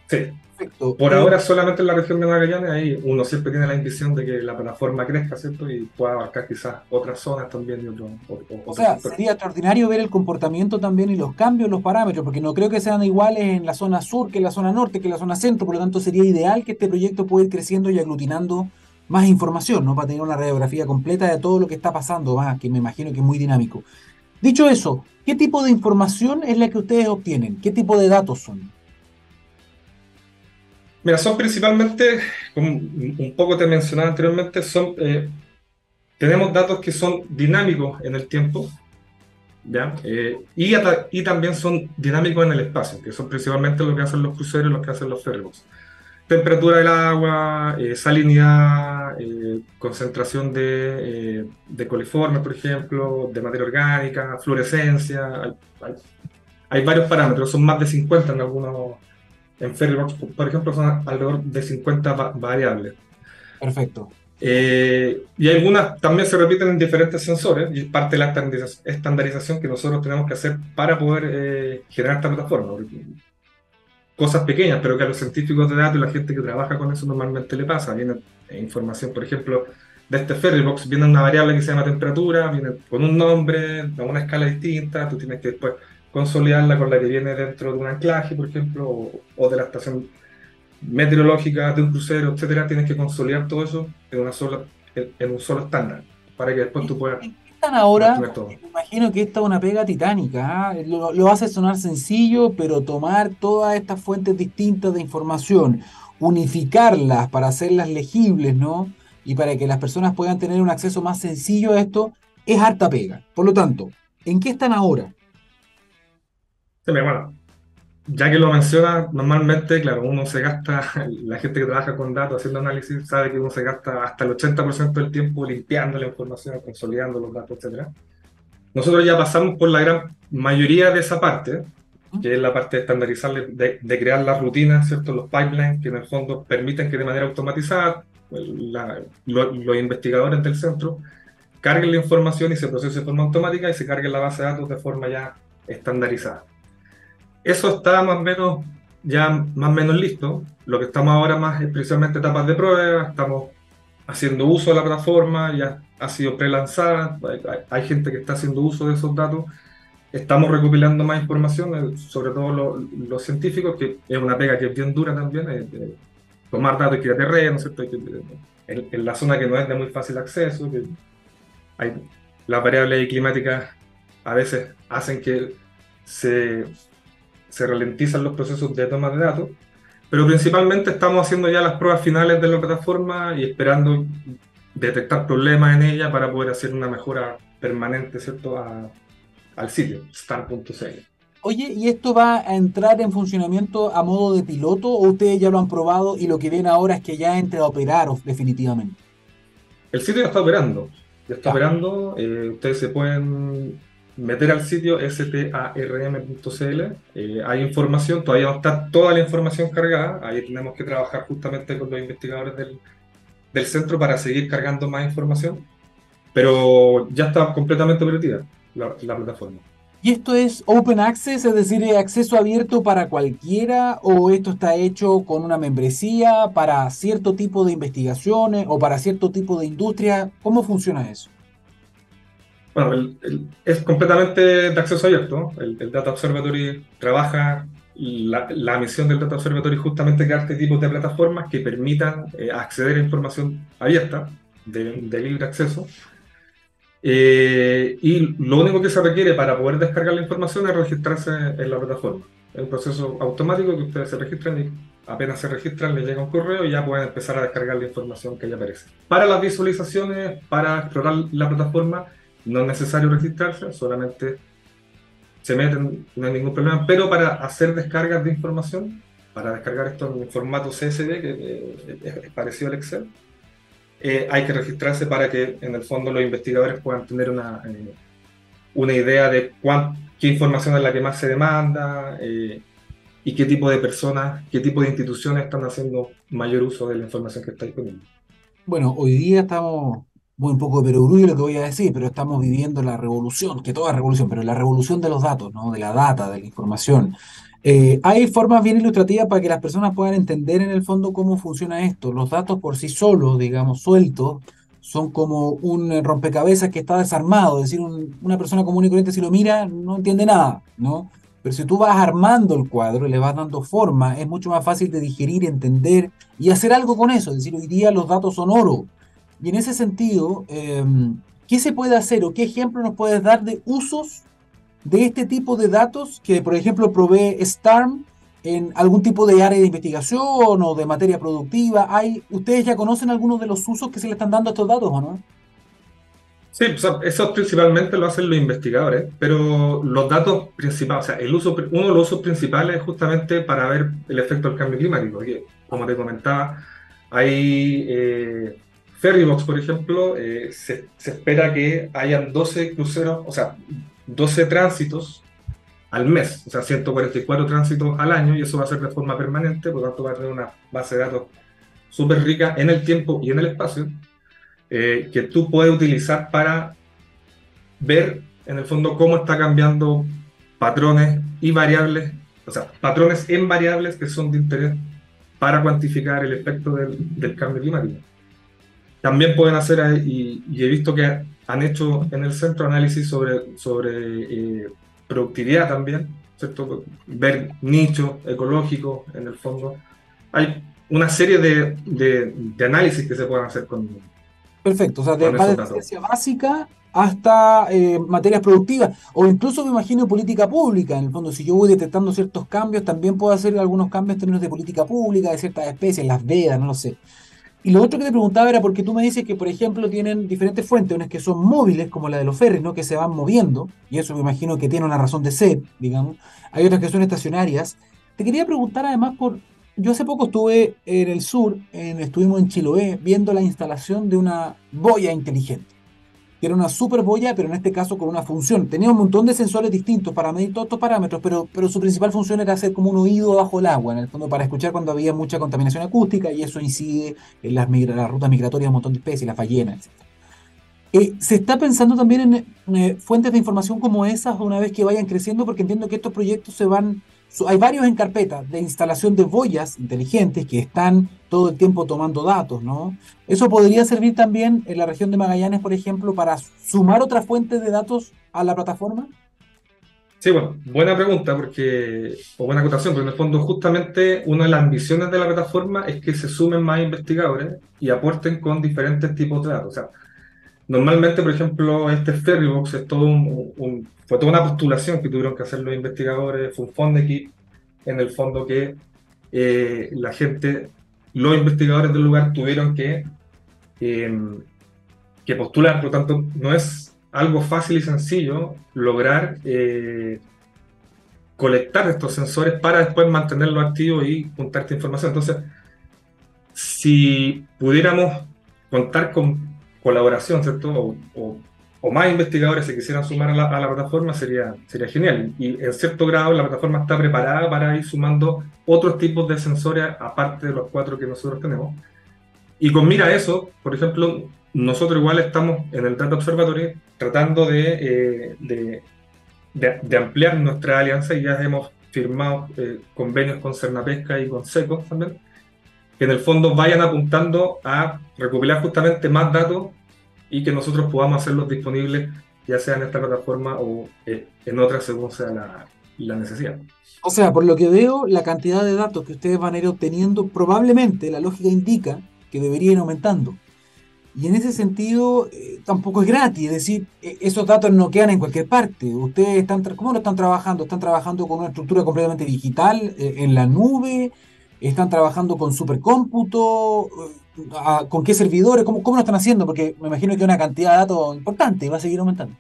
Sí. Perfecto. Por ahora solamente en la región de Magallanes, ahí uno siempre tiene la intención de que la plataforma crezca, ¿cierto? Y pueda abarcar quizás otras zonas también. O sea, sería extraordinario ver el comportamiento también y los cambios, los parámetros, porque no creo que sean iguales en la zona sur que en la zona norte, que en la zona centro, por lo tanto sería ideal que este proyecto pueda ir creciendo y aglutinando más información, ¿no? Para tener una radiografía completa de todo lo que está pasando, que me imagino que es muy dinámico. Dicho eso, ¿qué tipo de información es la que ustedes obtienen? ¿Qué tipo de datos son? Mira, son principalmente, como un poco te mencionaba anteriormente, tenemos datos que son dinámicos en el tiempo, ¿ya? Y también son dinámicos en el espacio, que son principalmente lo que hacen los cruceros y lo que hacen los ferryboats. Temperatura del agua, salinidad, concentración de coliformes, por ejemplo, de materia orgánica, fluorescencia, hay varios parámetros, son más de 50 en algunos. En Ferrybox, por ejemplo, son alrededor de 50 variables. Perfecto. Y algunas también se repiten en diferentes sensores, y es parte de la estandarización que nosotros tenemos que hacer para poder generar esta plataforma. Cosas pequeñas, pero que a los científicos de datos y la gente que trabaja con eso normalmente le pasa. Viene información, por ejemplo, de este Ferrybox, viene una variable que se llama temperatura, viene con un nombre, con una escala distinta, tú tienes que después consolidarla con la que viene dentro de un anclaje, por ejemplo, o de la estación meteorológica, de un crucero, etcétera. Tienes que consolidar todo eso en un solo estándar, para que después tú puedas... Están ahora, me imagino que esta es una pega titánica, ¿eh? Lo hace sonar sencillo, pero tomar todas estas fuentes distintas de información, unificarlas para hacerlas legibles, ¿no? Y para que las personas puedan tener un acceso más sencillo a esto, es harta pega. Por lo tanto, ¿en qué están ahora? Bueno, ya que lo mencionas, normalmente, claro, uno se gasta, la gente que trabaja con datos haciendo análisis sabe que uno se gasta hasta el 80% del tiempo limpiando la información, consolidando los datos, etc. Nosotros ya pasamos por la gran mayoría de esa parte, que es la parte de estandarizar, de crear las rutinas, ¿cierto? Los pipelines que en el fondo permiten que de manera automatizada los investigadores del centro carguen la información y se procese de forma automática y se cargue la base de datos de forma ya estandarizada. Eso está más o menos listo. Lo que estamos ahora más es precisamente etapas de prueba. Estamos haciendo uso de la plataforma, ya ha sido prelanzada, hay gente que está haciendo uso de esos datos. Estamos recopilando más información, sobre todo los científicos, que es una pega que es bien dura también, tomar datos que aterren, ¿no es cierto? En la zona que no es de muy fácil acceso, que hay, las variables climáticas a veces hacen que se ralentizan los procesos de toma de datos, pero principalmente estamos haciendo ya las pruebas finales de la plataforma y esperando detectar problemas en ella para poder hacer una mejora permanente, ¿cierto?, al sitio, STARM.cl. Oye, ¿y esto va a entrar en funcionamiento a modo de piloto o ustedes ya lo han probado y lo que ven ahora es que ya entra a operar definitivamente? El sitio ya está operando, ustedes se pueden meter al sitio starm.cl, hay información, todavía no está toda la información cargada, ahí tenemos que trabajar justamente con los investigadores del centro para seguir cargando más información, pero ya está completamente operativa la plataforma. ¿Y esto es open access, es decir, acceso abierto para cualquiera, o esto está hecho con una membresía para cierto tipo de investigaciones o para cierto tipo de industria? ¿Cómo funciona eso? Bueno, es completamente de acceso abierto. El Data Observatory trabaja, la misión del Data Observatory es justamente crear este tipo de plataformas que permitan acceder a información abierta, de libre acceso. Y lo único que se requiere para poder descargar la información es registrarse en la plataforma. Es un proceso automático que ustedes se registran y apenas se registran les llega un correo y ya pueden empezar a descargar la información que ya aparece. Para las visualizaciones, para explorar la plataforma, no es necesario registrarse, solamente se meten, no hay ningún problema, pero para hacer descargas de información, para descargar esto en formato CSV, que es parecido al Excel, hay que registrarse para que en el fondo los investigadores puedan tener una idea de qué información es la que más se demanda y qué tipo de personas, qué tipo de instituciones están haciendo mayor uso de la información que está disponible. Bueno, hoy día estamos, voy un poco de perogrullo lo que voy a decir, pero estamos viviendo la revolución, que toda revolución, pero la revolución de los datos, ¿no? De la data, de la información. Hay formas bien ilustrativas para que las personas puedan entender en el fondo cómo funciona esto. Los datos por sí solos, digamos, sueltos, son como un rompecabezas que está desarmado. Es decir, una persona común y corriente si lo mira no entiende nada, ¿no? Pero si tú vas armando el cuadro y le vas dando forma, es mucho más fácil de digerir, entender y hacer algo con eso. Es decir, hoy día los datos son oro. Y en ese sentido, ¿qué se puede hacer o qué ejemplo nos puedes dar de usos de este tipo de datos que, por ejemplo, provee STARM en algún tipo de área de investigación o de materia productiva? ¿Ustedes ya conocen algunos de los usos que se le están dando a estos datos o no? Sí, o sea, eso principalmente lo hacen los investigadores, pero los datos principales, o sea, uno de los usos principales es justamente para ver el efecto del cambio climático. Que, como te comentaba, hay Ferrybox, por ejemplo, se espera que hayan 12 cruceros, o sea, 12 tránsitos al mes, o sea, 144 tránsitos al año, y eso va a ser de forma permanente, por lo tanto va a tener una base de datos súper rica en el tiempo y en el espacio, que tú puedes utilizar para ver, en el fondo, cómo está cambiando patrones y variables, o sea, patrones en variables que son de interés para cuantificar el efecto del cambio climático. También pueden hacer, y he visto que han hecho en el centro análisis sobre productividad también, ¿cierto? Ver nichos ecológicos, en el fondo. Hay una serie de análisis que se pueden hacer con. Perfecto, o sea, desde ciencia básica hasta materias productivas, o incluso me imagino política pública, en el fondo, si yo voy detectando ciertos cambios, también puedo hacer algunos cambios en términos de política pública, de ciertas especies, las vedas, no lo sé. Y lo otro que te preguntaba era porque tú me dices que, por ejemplo, tienen diferentes fuentes, unas que son móviles, como la de los ferries, ¿no? Que se van moviendo, y eso me imagino que tiene una razón de ser, digamos. Hay otras que son estacionarias. Te quería preguntar además yo hace poco estuve en el sur, estuvimos en Chiloé, viendo la instalación de una boya inteligente, que era una super boya, pero en este caso con una función. Tenía un montón de sensores distintos para medir todos estos parámetros, pero su principal función era hacer como un oído bajo el agua, en el fondo, para escuchar cuando había mucha contaminación acústica, y eso incide en las rutas migratorias de un montón de especies, las ballenas, etc. ¿Se está pensando también en fuentes de información como esas una vez que vayan creciendo? Porque entiendo que estos proyectos Hay varios en carpeta de instalación de boyas inteligentes que están todo el tiempo tomando datos, ¿no? Eso podría servir también en la región de Magallanes, por ejemplo, para sumar otras fuentes de datos a la plataforma. Sí, bueno, buena pregunta, o buena acotación, porque en el fondo justamente una de las ambiciones de la plataforma es que se sumen más investigadores y aporten con diferentes tipos de datos. O sea, normalmente, por ejemplo, este Ferrybox es todo fue toda una postulación que tuvieron que hacer los investigadores, fue un fund en el fondo que los investigadores del lugar tuvieron que postular, por lo tanto, no es algo fácil y sencillo lograr colectar estos sensores para después mantenerlos activos y juntar esta información. Entonces, si pudiéramos contar con colaboración, ¿cierto? O más investigadores se quisieran sumar a la plataforma, sería genial. Y en cierto grado la plataforma está preparada para ir sumando otros tipos de sensores aparte de los 4 que nosotros tenemos. Y con mira a eso, por ejemplo, nosotros igual estamos en el Data Observatory tratando de ampliar nuestra alianza y ya hemos firmado convenios con Cernapesca y con SECO también, que en el fondo vayan apuntando a recopilar justamente más datos y que nosotros podamos hacerlos disponibles ya sea en esta plataforma o en otras según sea la necesidad. O sea, por lo que veo, la cantidad de datos que ustedes van a ir obteniendo probablemente, la lógica indica que deberían ir aumentando. Y en ese sentido, tampoco es gratis, es decir, esos datos no quedan en cualquier parte. Ustedes ¿cómo lo están trabajando? ¿Están trabajando con una estructura completamente digital, en la nube? ¿Están trabajando con supercómputo? ¿Con qué servidores? ¿Cómo lo están haciendo? Porque me imagino que una cantidad de datos importante va a seguir aumentando.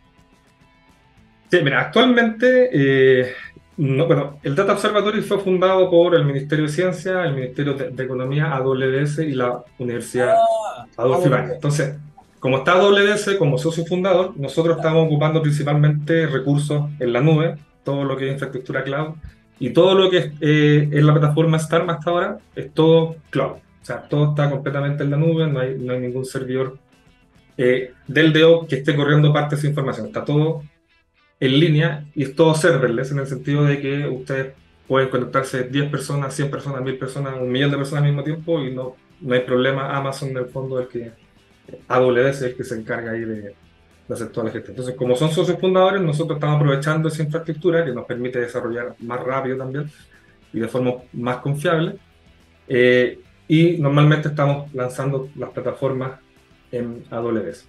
Sí, mira, actualmente, el Data Observatory fue fundado por el Ministerio de Ciencia, el Ministerio de Economía, AWS y la Universidad Adolfo Ibáñez. Entonces, como está AWS como socio fundador, nosotros estamos ocupando principalmente recursos en la nube, todo lo que es infraestructura cloud, y todo lo que es la plataforma STARM hasta ahora es todo cloud. O sea, todo está completamente en la nube, no hay ningún servidor del DO que esté corriendo parte de esa información. Está todo en línea y es todo serverless, en el sentido de que ustedes pueden conectarse 10 personas, 100 personas, 1000 personas, 1 millón de personas al mismo tiempo y no hay problema. Amazon, en el fondo, AWS es el que se encarga ahí de hacer toda la gestión. Entonces, como son socios fundadores, nosotros estamos aprovechando esa infraestructura que nos permite desarrollar más rápido también y de forma más confiable. Y normalmente estamos lanzando las plataformas en AWS.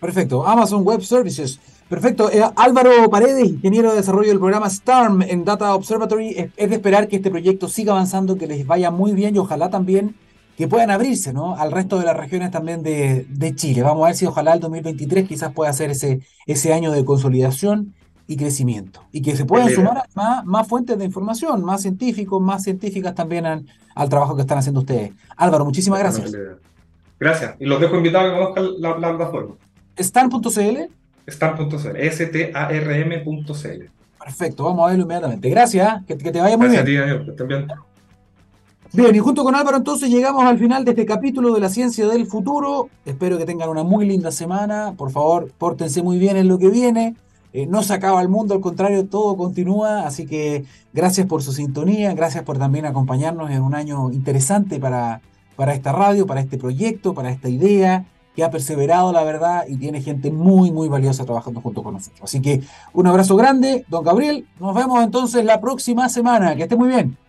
Perfecto. Amazon Web Services. Perfecto. Álvaro Paredes, ingeniero de desarrollo del programa STARM en Data Observatory. Es de esperar que este proyecto siga avanzando, que les vaya muy bien y ojalá también que puedan abrirse, ¿no?, al resto de las regiones también de Chile. Vamos a ver si ojalá el 2023 quizás pueda ser ese año de consolidación y crecimiento. Y que se puedan sumar más fuentes de información, más científicos, más científicas también al trabajo que están haciendo ustedes. Álvaro, muchísimas gracias. Gracias. Y los dejo invitados a que conozcan la plataforma. Starm.cl. Starm.cl, STARM.cl. Perfecto, vamos a verlo inmediatamente. Gracias, que te vaya muy bien. Gracias a ti, Daniel, que estén bien. Bien, y junto con Álvaro entonces llegamos al final de este capítulo de La Ciencia del Futuro. Espero que tengan una muy linda semana. Por favor, pórtense muy bien en lo que viene. No se acaba el mundo, al contrario, todo continúa. Así que gracias por su sintonía, gracias por también acompañarnos en un año interesante para esta radio, para este proyecto, para esta idea, que ha perseverado, la verdad, y tiene gente muy, muy valiosa trabajando junto con nosotros. Así que un abrazo grande, don Gabriel. Nos vemos entonces la próxima semana. Que esté muy bien.